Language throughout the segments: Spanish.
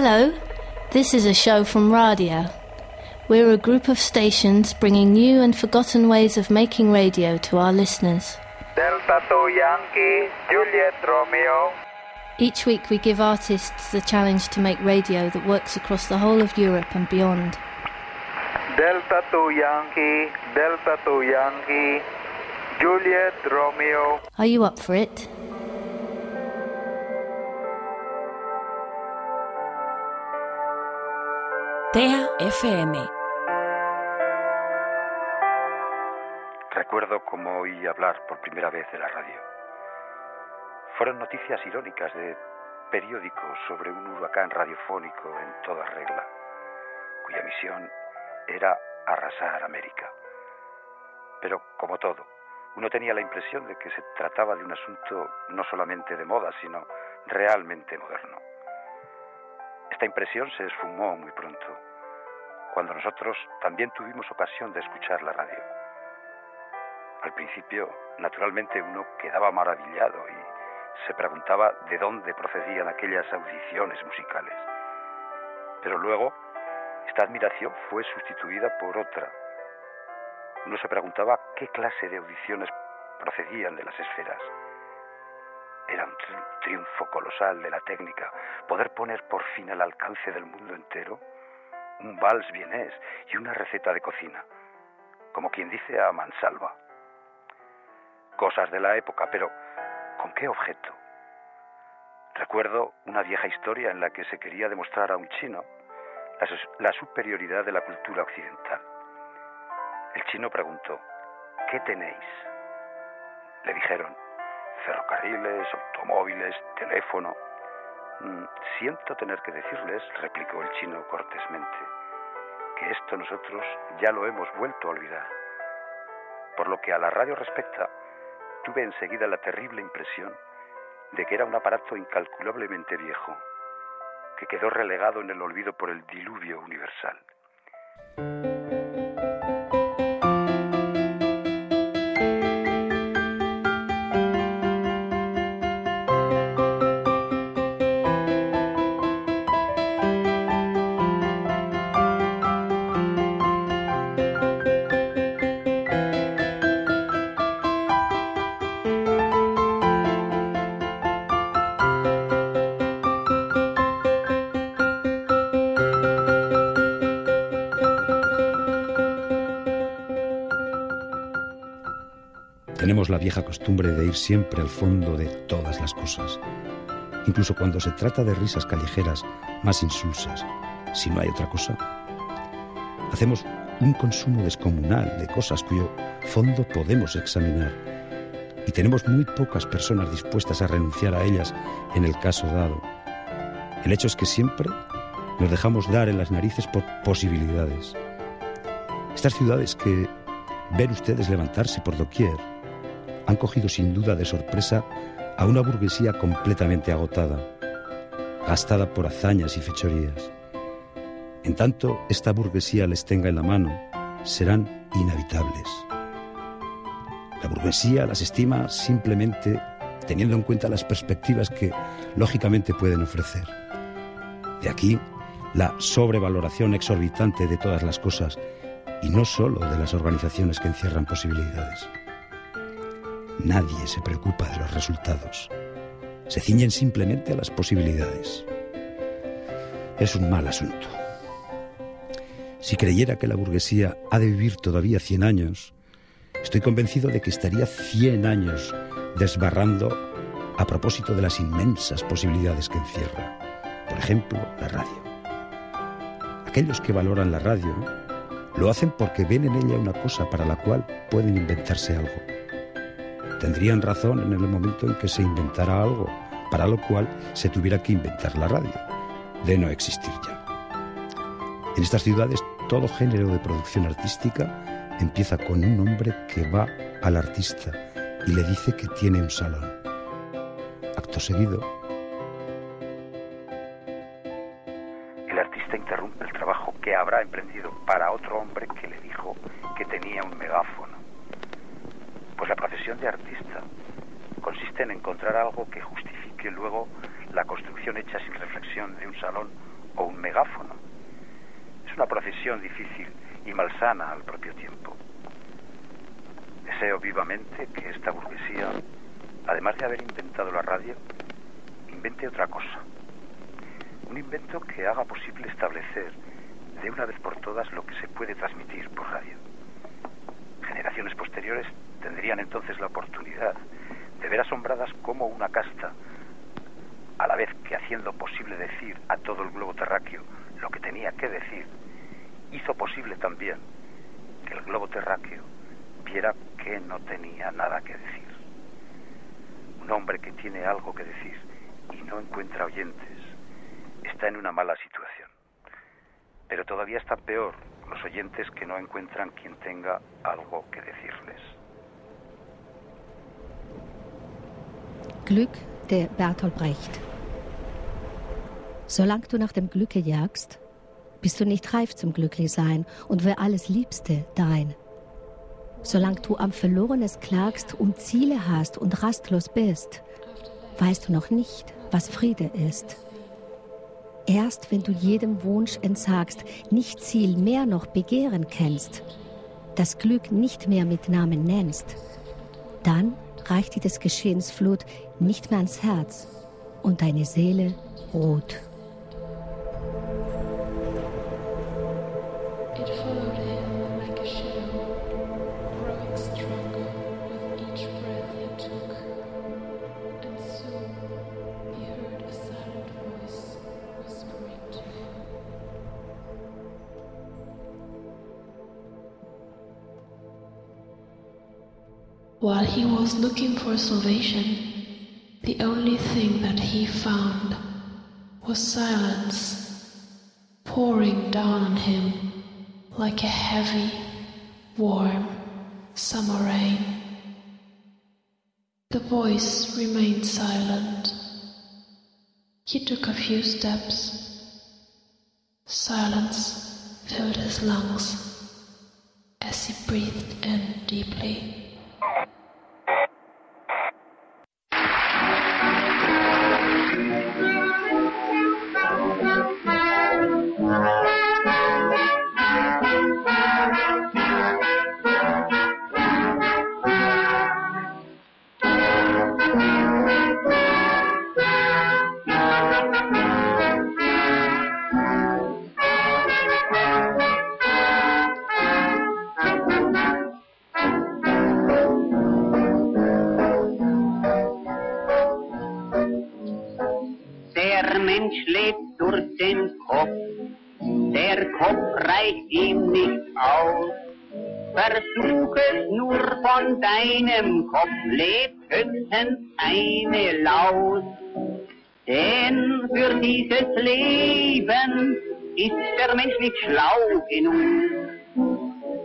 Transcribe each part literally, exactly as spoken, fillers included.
Hello, this is a show from Radia. We're a group of stations bringing new and forgotten ways of making radio to our listeners. Delta two Yankee, Juliet Romeo. Each week we give artists the challenge to make radio that works across the whole of Europe and beyond. Delta two Yankee, Delta two Yankee, Juliet Romeo. Are you up for it? T E A F M. Recuerdo cómo oí hablar por primera vez de la radio. Fueron noticias irónicas de periódicos sobre un huracán radiofónico en toda regla, cuya misión era arrasar América. Pero, como todo, uno tenía la impresión de que se trataba de un asunto no solamente de moda, sino realmente moderno. Esta impresión se esfumó muy pronto, cuando nosotros también tuvimos ocasión de escuchar la radio. Al principio, naturalmente, uno quedaba maravillado y se preguntaba de dónde procedían aquellas audiciones musicales. Pero luego, esta admiración fue sustituida por otra. Uno se preguntaba qué clase de audiciones procedían de las esferas. Era un triunfo colosal de la técnica poder poner por fin al alcance del mundo entero un vals vienés y una receta de cocina, como quien dice a mansalva. Cosas de la época, pero ¿con qué objeto? Recuerdo una vieja historia en la que se quería demostrar a un chino la superioridad de la cultura occidental. El chino preguntó: ¿qué tenéis? Le dijeron: ferrocarriles, automóviles, teléfono. Siento tener que decirles, replicó el chino cortésmente, que esto nosotros ya lo hemos vuelto a olvidar. Por lo que a la radio respecta, tuve enseguida la terrible impresión de que era un aparato incalculablemente viejo, que quedó relegado en el olvido por el diluvio universal. Tenemos la vieja costumbre de ir siempre al fondo de todas las cosas, incluso cuando se trata de risas callejeras más insulsas, si no hay otra cosa. Hacemos un consumo descomunal de cosas cuyo fondo podemos examinar, y tenemos muy pocas personas dispuestas a renunciar a ellas en el caso dado. El hecho es que siempre nos dejamos dar en las narices por posibilidades. Estas ciudades que ven ustedes levantarse por doquier han cogido sin duda de sorpresa a una burguesía completamente agotada, gastada por hazañas y fechorías. En tanto esta burguesía les tenga en la mano, serán inhabitables. La burguesía las estima simplemente teniendo en cuenta las perspectivas que lógicamente pueden ofrecer. De aquí la sobrevaloración exorbitante de todas las cosas, y no solo de las organizaciones que encierran posibilidades. Nadie se preocupa de los resultados. Se ciñen simplemente a las posibilidades. Es un mal asunto. Si creyera que la burguesía ha de vivir todavía cien años, estoy convencido de que estaría cien años desbarrando a propósito de las inmensas posibilidades que encierra. Por ejemplo, la radio. Aquellos que valoran la radio lo hacen porque ven en ella una cosa para la cual pueden inventarse algo. Tendrían razón en el momento en que se inventara algo para lo cual se tuviera que inventar la radio, de no existir ya. En estas ciudades todo género de producción artística empieza con un hombre que va al artista y le dice que tiene un salón. Acto seguido, el artista interrumpe el trabajo que habrá emprendido para otro hombre que le dijo que tenía un megáfono. Pues la profesión de artista consiste en encontrar algo que justifique luego la construcción hecha sin reflexión de un salón megáfono. Es una profesión difícil y malsana al propio tiempo. Deseo vivamente que esta burguesía, además de haber inventado la radio, invente otra cosa. Un invento que haga posible establecer de una vez por todas lo que se puede transmitir por radio. Generaciones posteriores tendrían entonces la oportunidad de ver asombradas cómo una casta, a la vez que haciendo posible decir a todo el globo terráqueo lo que tenía que decir, hizo posible también que el globo terráqueo viera que no tenía nada que decir. Un hombre que tiene algo que decir y no encuentra oyentes está en una mala situación. Pero todavía está peor los oyentes que no encuentran quien tenga algo que decirles. Glück de Bertolt Brecht. Solange du nach dem Glücke jagst, bist du nicht reif zum Glücklichsein und will alles Liebste dein. Solange du am Verlorenes klagst und Ziele hast und rastlos bist, weißt du noch nicht, was Friede ist. Erst wenn du jedem Wunsch entsagst, nicht Ziel mehr noch Begehren kennst, das Glück nicht mehr mit Namen nennst, dann reicht dir des Geschehens Flut nicht mehr ans Herz und deine Seele ruht. While he was looking for salvation, the only thing that he found was silence, pouring down on him like a heavy, warm summer rain. The voice remained silent. He took a few steps. Silence filled his lungs as he breathed in deeply. Deinem Kopf lebt höchstens eine Laus, denn für dieses Leben ist der Mensch nicht schlau genug.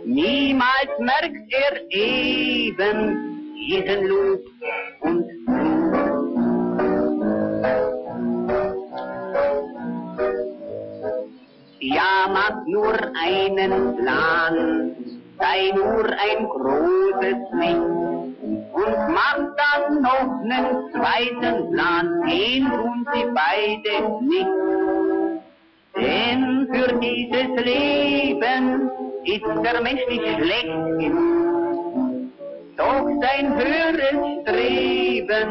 Niemals merkt er eben diesen Lug und Flug. Ja, mach nur einen Plan, sei nur ein großes Licht und mach dann noch nen zweiten Plan, den tun sie beide nicht. Denn für dieses Leben ist der Mensch nicht schlecht genug, doch sein höheres Streben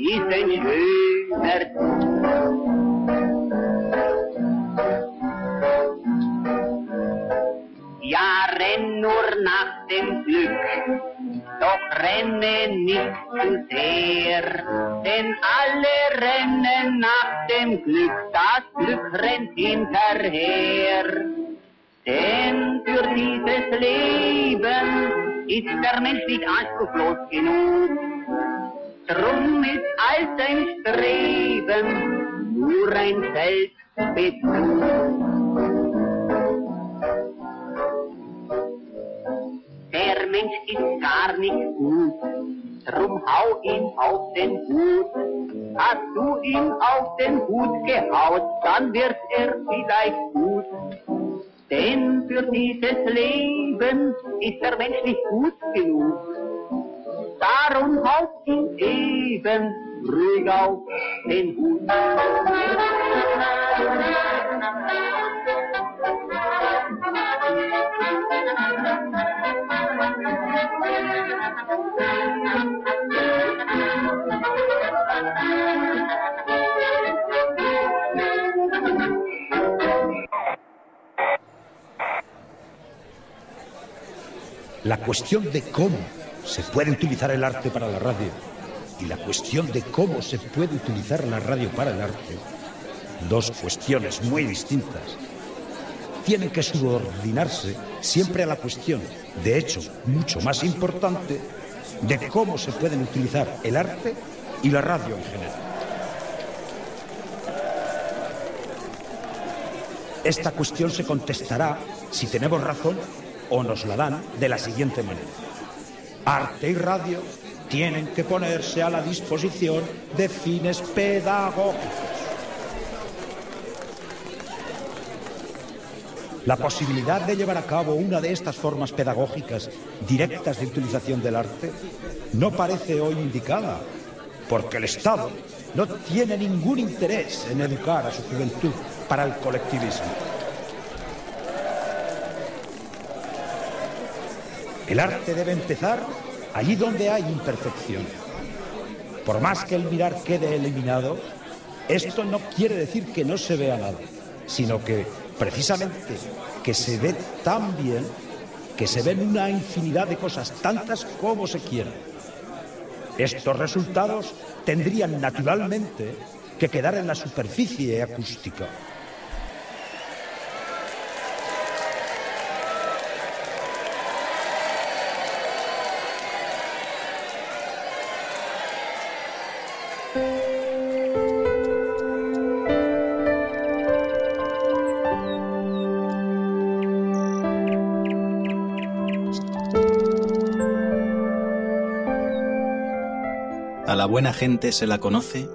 ist ein schöner Tod. Ja, renn nur nach dem Glück, doch renne nicht zu sehr, denn alle rennen nach dem Glück, das Glück rennt hinterher. Denn für dieses Leben ist der Mensch nicht anspruchslos genug, drum ist all sein Streben nur ein Selbstbetrug. Der Mensch ist gar nicht gut, drum hau ihn auf den Hut. Hast du ihn auf den Hut gehaut, dann wird er vielleicht gut. Denn für dieses Leben ist der Mensch nicht gut genug. Darum haut ihn eben ruhig auf den Hut. la cuestión de cómo se puede utilizar el arte para la radio y la cuestión de cómo se puede utilizar la radio para el arte, dos cuestiones muy distintas, tienen que subordinarse siempre a la cuestión, de hecho, mucho más importante, de cómo se pueden utilizar el arte y la radio en general. Esta cuestión se contestará, si tenemos razón, o nos la dan de la siguiente manera. Arte y radio tienen que ponerse a la disposición de fines pedagógicos. La posibilidad de llevar a cabo una de estas formas pedagógicas directas de utilización del arte no parece hoy indicada, porque el Estado no tiene ningún interés en educar a su juventud para el colectivismo. El arte debe empezar allí donde hay imperfección. Por más que el mirar quede eliminado, esto no quiere decir que no se vea nada, sino que, precisamente, que se ve tan bien, que se ven una infinidad de cosas, tantas como se quieran. Estos resultados tendrían, naturalmente, que quedar en la superficie acústica. A la buena gente se la conoce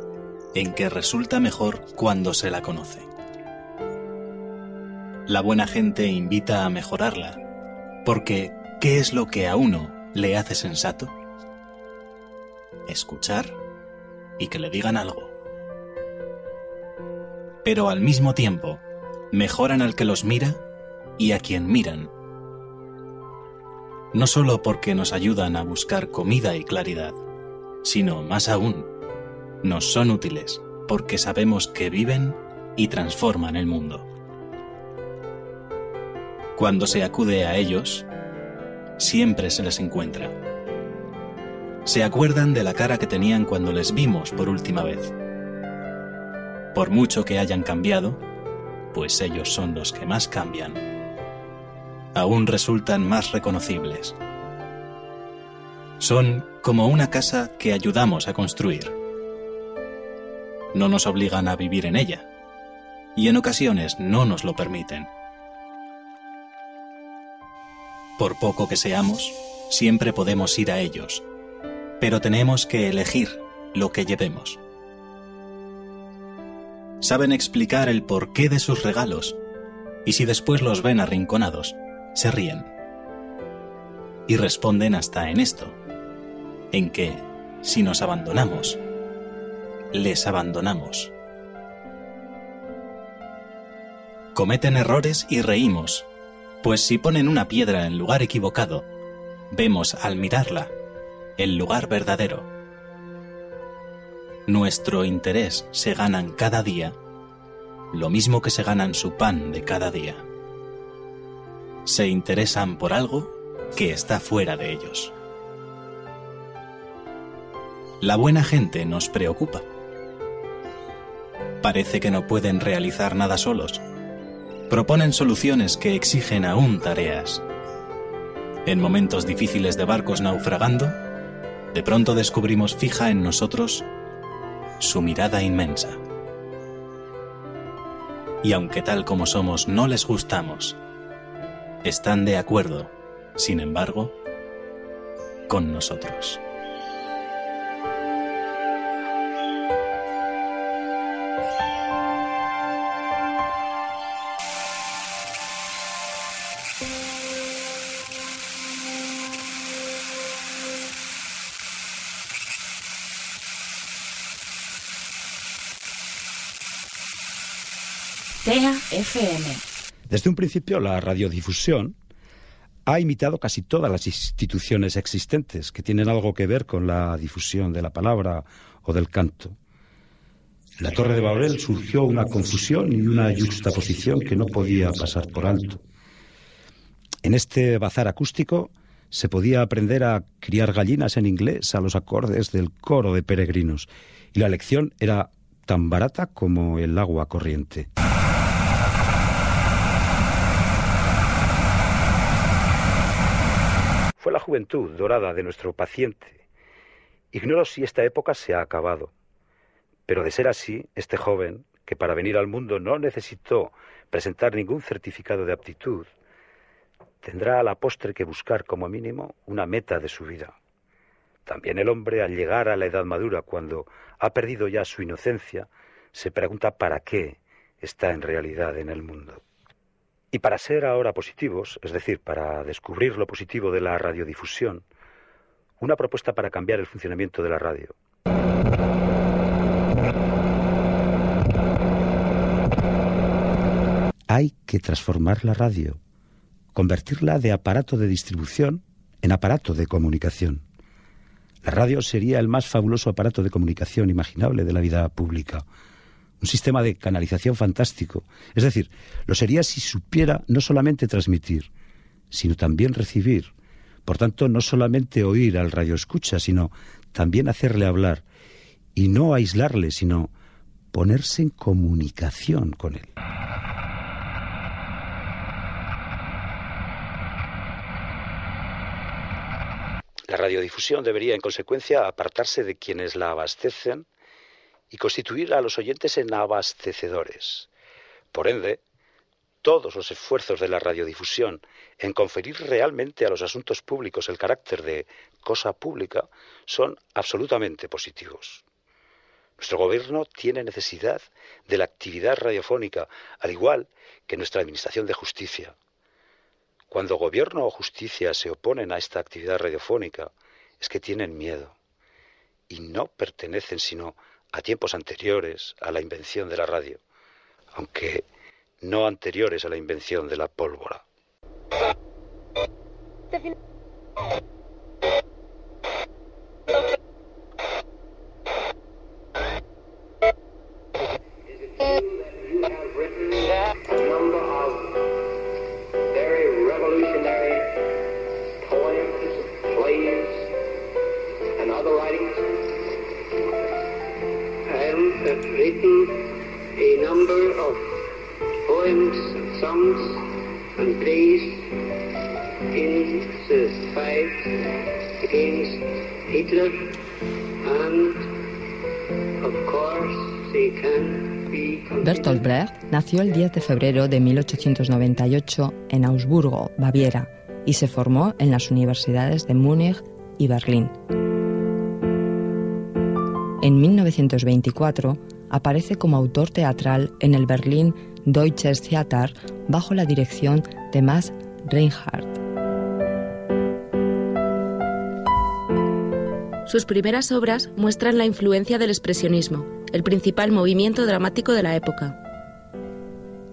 en que resulta mejor cuando se la conoce. La buena gente invita a mejorarla, porque ¿qué es lo que a uno le hace sensato? Escuchar y que le digan algo. Pero al mismo tiempo, mejoran al que los mira y a quien miran. No solo porque nos ayudan a buscar comida y claridad, sino más aún, nos son útiles porque sabemos que viven y transforman el mundo. Cuando se acude a ellos, siempre se les encuentra. Se acuerdan de la cara que tenían cuando les vimos por última vez. Por mucho que hayan cambiado, pues ellos son los que más cambian, aún resultan más reconocibles. Son como una casa que ayudamos a construir. No nos obligan a vivir en ella, y en ocasiones no nos lo permiten. Por poco que seamos, siempre podemos ir a ellos, pero tenemos que elegir lo que llevemos. Saben explicar el porqué de sus regalos, y si después los ven arrinconados, se ríen. Y responden hasta en esto, en que, si nos abandonamos, les abandonamos. Cometen errores y reímos, pues si ponen una piedra en lugar equivocado, vemos al mirarla el lugar verdadero. Nuestro interés se ganan cada día, lo mismo que se ganan su pan de cada día. Se interesan por algo que está fuera de ellos. La buena gente nos preocupa. Parece que no pueden realizar nada solos. Proponen soluciones que exigen aún tareas. En momentos difíciles de barcos naufragando, de pronto descubrimos fija en nosotros su mirada inmensa. Y aunque tal como somos no les gustamos, están de acuerdo, sin embargo, con nosotros. TEA F M. Desde un principio, la radiodifusión ha imitado casi todas las instituciones existentes que tienen algo que ver con la difusión de la palabra o del canto. En la Torre de Babel surgió una confusión y una yuxtaposición que no podía pasar por alto. En este bazar acústico Se podía aprender a criar gallinas en inglés a los acordes del coro de peregrinos. Y la lección era tan barata como el agua corriente. Fue la juventud dorada de nuestro paciente. Ignoro si esta época se ha acabado. Pero de ser así, este joven, que para venir al mundo no necesitó presentar ningún certificado de aptitud, tendrá a la postre que buscar como mínimo una meta de su vida. También el hombre, al llegar a la edad madura, cuando ha perdido ya su inocencia, se pregunta para qué está en realidad en el mundo. Y para ser ahora positivos, es decir, para descubrir lo positivo de la radiodifusión, una propuesta para cambiar el funcionamiento de la radio. Hay que transformar la radio, convertirla de aparato de distribución en aparato de comunicación. La radio sería el más fabuloso aparato de comunicación imaginable de la vida pública. Un sistema de canalización fantástico. Es decir, lo sería si supiera no solamente transmitir, sino también recibir. Por tanto, no solamente oír al radioescucha, sino también hacerle hablar. Y no aislarle, sino ponerse en comunicación con él. La radiodifusión debería, en consecuencia, apartarse de quienes la abastecen y constituir a los oyentes en abastecedores. Por ende, todos los esfuerzos de la radiodifusión en conferir realmente a los asuntos públicos el carácter de cosa pública son absolutamente positivos. Nuestro gobierno tiene necesidad de la actividad radiofónica, al igual que nuestra administración de justicia. Cuando gobierno o justicia se oponen a esta actividad radiofónica, es que tienen miedo y no pertenecen sino a tiempos anteriores a la invención de la radio, aunque no anteriores a la invención de la pólvora. Bertolt Brecht nació el diez de febrero de mil ochocientos noventa y ocho en Augsburgo, Baviera, y se formó en las universidades de Múnich y Berlín. En mil novecientos veinticuatro aparece como autor teatral en el Berlín Deutsches Theater bajo la dirección de Max Reinhardt. Sus primeras obras muestran la influencia del expresionismo, el principal movimiento dramático de la época.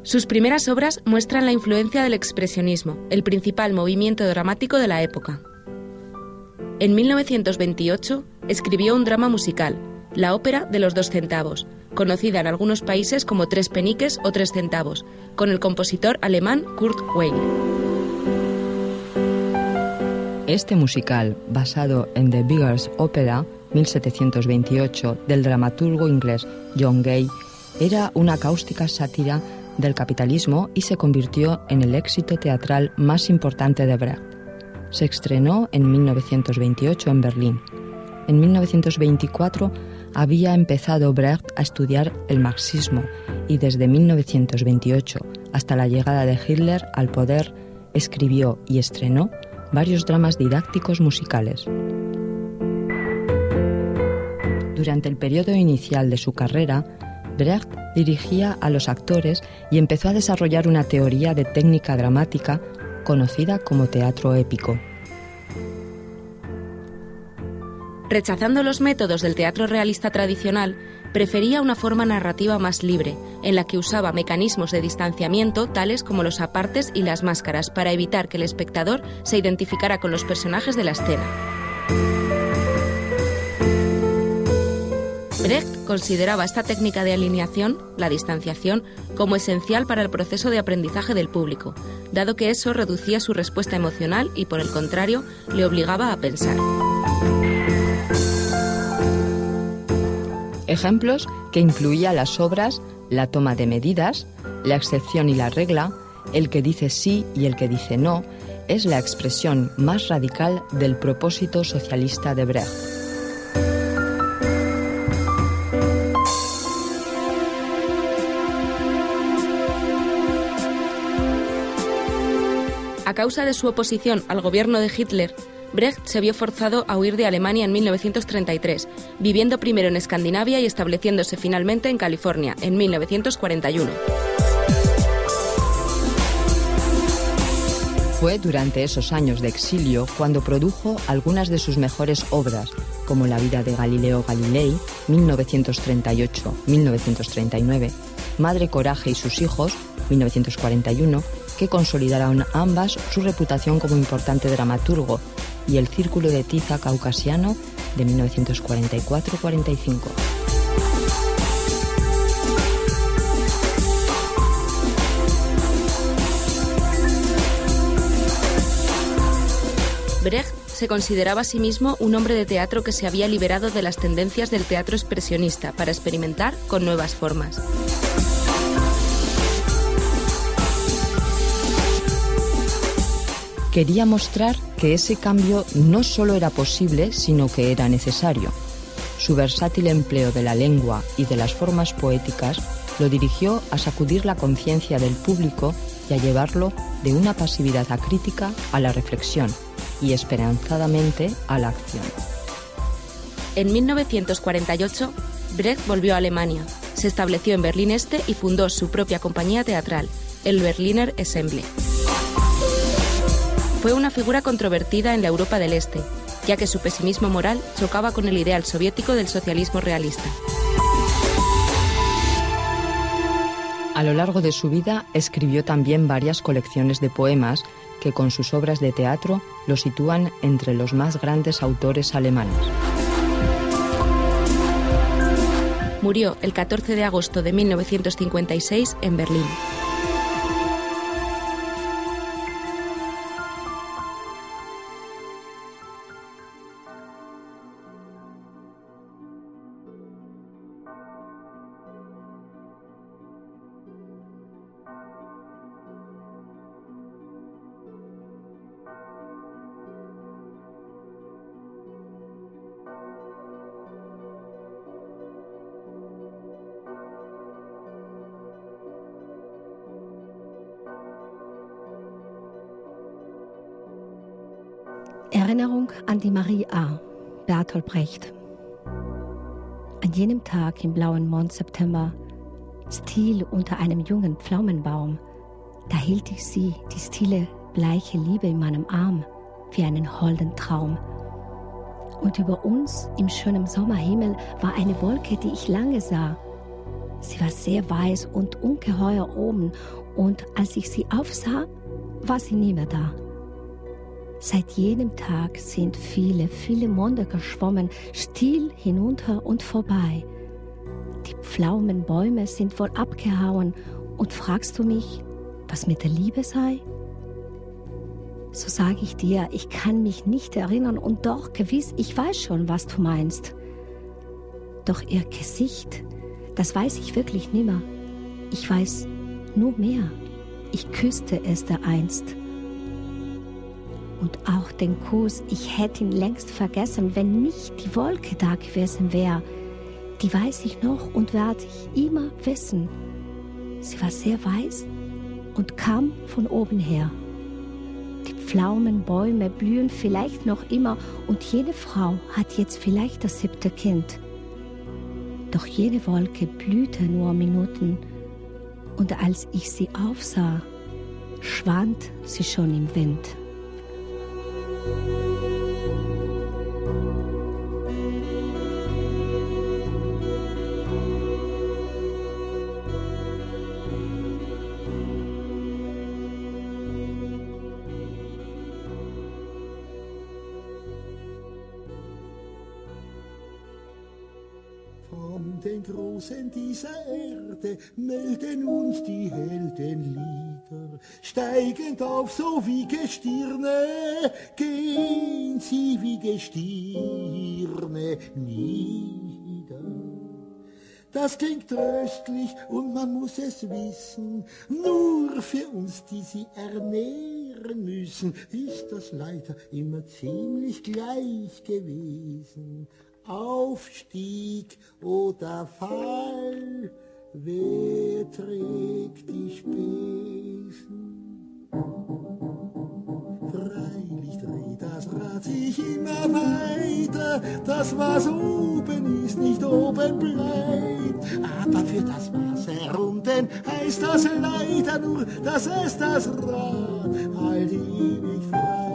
Sus primeras obras muestran la influencia del expresionismo, el principal movimiento dramático de la época. En mil novecientos veintiocho escribió un drama musical, la ópera de los dos centavos, conocida en algunos países como Tres peniques o Tres centavos, con el compositor alemán Kurt Weill. Este musical, basado en The Beggar's Opera, mil setecientos veintiocho, del dramaturgo inglés John Gay, era una cáustica sátira del capitalismo y se convirtió en el éxito teatral más importante de Brecht. Se estrenó en mil novecientos veintiocho en Berlín. En mil novecientos veinticuatro había empezado Brecht a estudiar el marxismo y desde mil novecientos veintiocho hasta la llegada de Hitler al poder escribió y estrenó varios dramas didácticos musicales. Durante el periodo inicial de su carrera, Brecht dirigía a los actores y empezó a desarrollar una teoría de técnica dramática conocida como teatro épico. Rechazando los métodos del teatro realista tradicional, prefería una forma narrativa más libre, en la que usaba mecanismos de distanciamiento tales como los apartes y las máscaras para evitar que el espectador se identificara con los personajes de la escena. Brecht consideraba esta técnica de alineación, la distanciación, como esencial para el proceso de aprendizaje del público, dado que eso reducía su respuesta emocional y, por el contrario, le obligaba a pensar. Ejemplos que incluía las obras La toma de medidas, La excepción y la regla, El que dice sí y el que dice no, es la expresión más radical del propósito socialista de Brecht. A causa de su oposición al gobierno de Hitler, Brecht se vio forzado a huir de Alemania en mil novecientos treinta y tres, viviendo primero en Escandinavia y estableciéndose finalmente en California en mil novecientos cuarenta y uno. Fue durante esos años de exilio cuando produjo algunas de sus mejores obras, como La vida de Galileo Galilei, mil novecientos treinta y ocho a mil novecientos treinta y nueve, Madre Coraje y sus hijos, mil novecientos cuarenta y uno, que consolidaron ambas su reputación como importante dramaturgo, y El círculo de tiza caucasiano de mil novecientos cuarenta y cuatro a cuarenta y cinco. Brecht se consideraba a sí mismo un hombre de teatro que se había liberado de las tendencias del teatro expresionista para experimentar con nuevas formas. Quería mostrar que ese cambio no solo era posible, sino que era necesario. Su versátil empleo de la lengua y de las formas poéticas lo dirigió a sacudir la conciencia del público y a llevarlo de una pasividad acrítica a la reflexión y esperanzadamente a la acción. En mil novecientos cuarenta y ocho, Brecht volvió a Alemania, se estableció en Berlín Este y fundó su propia compañía teatral, el Berliner Ensemble. Fue una figura controvertida en la Europa del Este, ya que su pesimismo moral chocaba con el ideal soviético del socialismo realista. A lo largo de su vida escribió también varias colecciones de poemas que con sus obras de teatro lo sitúan entre los más grandes autores alemanes. Murió el catorce de agosto de mil novecientos cincuenta y seis en Berlín. Erinnerung an die Marie A., Bertolt Brecht. An jenem Tag im blauen Mondseptember, still unter einem jungen Pflaumenbaum, da hielt ich sie, die stille, bleiche Liebe in meinem Arm, wie einen holden Traum. Und über uns im schönen Sommerhimmel war eine Wolke, die ich lange sah. Sie war sehr weiß und ungeheuer oben, und als ich sie aufsah, war sie nie mehr da. Seit jenem Tag sind viele, viele Monde geschwommen, still hinunter und vorbei. Die Pflaumenbäume sind wohl abgehauen und fragst du mich, was mit der Liebe sei? So sage ich dir, ich kann mich nicht erinnern und doch gewiss, ich weiß schon, was du meinst. Doch ihr Gesicht, das weiß ich wirklich nimmer. Ich weiß nur mehr, ich küsste es dereinst. Und auch den Kuss, ich hätte ihn längst vergessen, wenn nicht die Wolke da gewesen wäre. Die weiß ich noch und werde ich immer wissen. Sie war sehr weiß und kam von oben her. Die Pflaumenbäume blühen vielleicht noch immer und jene Frau hat jetzt vielleicht das siebte Kind. Doch jene Wolke blühte nur Minuten und als ich sie aufsah, schwand sie schon im Wind. den Großen dieser Erde melden uns die Heldenlieder. Steigend auf, so wie Gestirne, gehen sie wie Gestirne nieder. Das klingt tröstlich und man muss es wissen, nur für uns, die sie ernähren müssen, ist das leider immer ziemlich gleich gewesen. Aufstieg oder Fall, wer trägt die Spesen? Freilich dreht das Rad sich immer weiter, das was oben ist, nicht oben bleibt. Aber für das was herunten heißt das leider nur, dass es das Rad all ewig frei.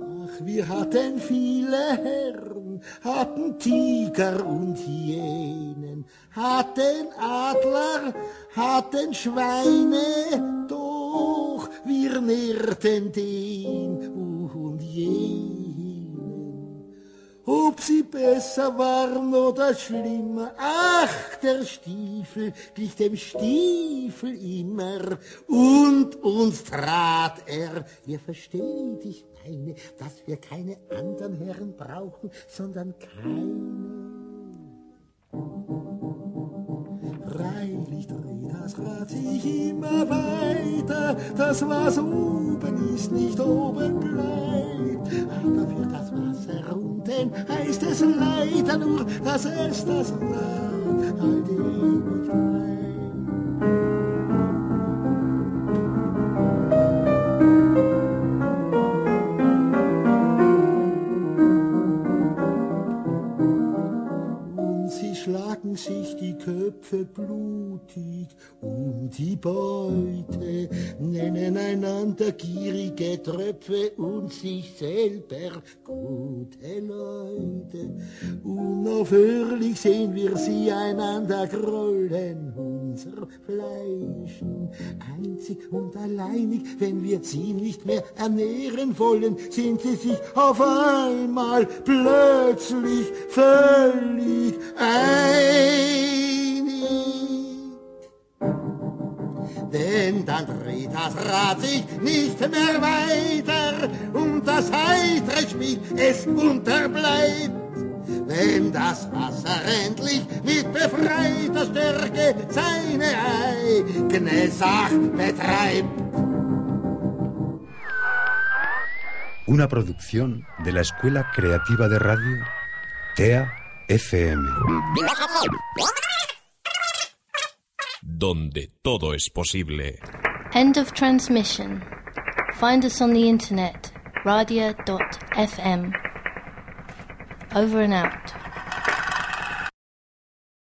Ach, wir hatten viele Herren, hatten Tiger und Hyänen, hatten Adler, hatten Schweine, doch wir nährten den und jenen. Ob sie besser waren oder schlimmer, ach, der Stiefel glich dem Stiefel immer, und uns trat er, ihr versteht, ich meine, dass wir keine anderen Herren brauchen, sondern keine. Freilich dreht das Rad sich immer weiter, das was oben ist, nicht oben bleibt. Aber für das Wasser unten heißt es leider nur, dass es das Rad halt ewig bleibt. Schlagen sich die Köpfe blutig um die Beute, nennen einander gierige Tröpfe und sich selber gute Leute. Unaufhörlich sehen wir sie einander grollen, unser Fleischen. Einzig und alleinig, wenn wir sie nicht mehr ernähren wollen, sind sie sich auf einmal plötzlich völlig einig. Denn dann dreht das Rad sich nicht mehr weiter und das heitere Spiel es unterbleibt. Wenn das Wasser endlich mit befreiter Stärke seine eigene Sache betreibt. Una producción de la Escuela Creativa de Radio, T E A F M. Donde todo es posible. End of transmission. Find us on the internet, radia dot f m. Over and out.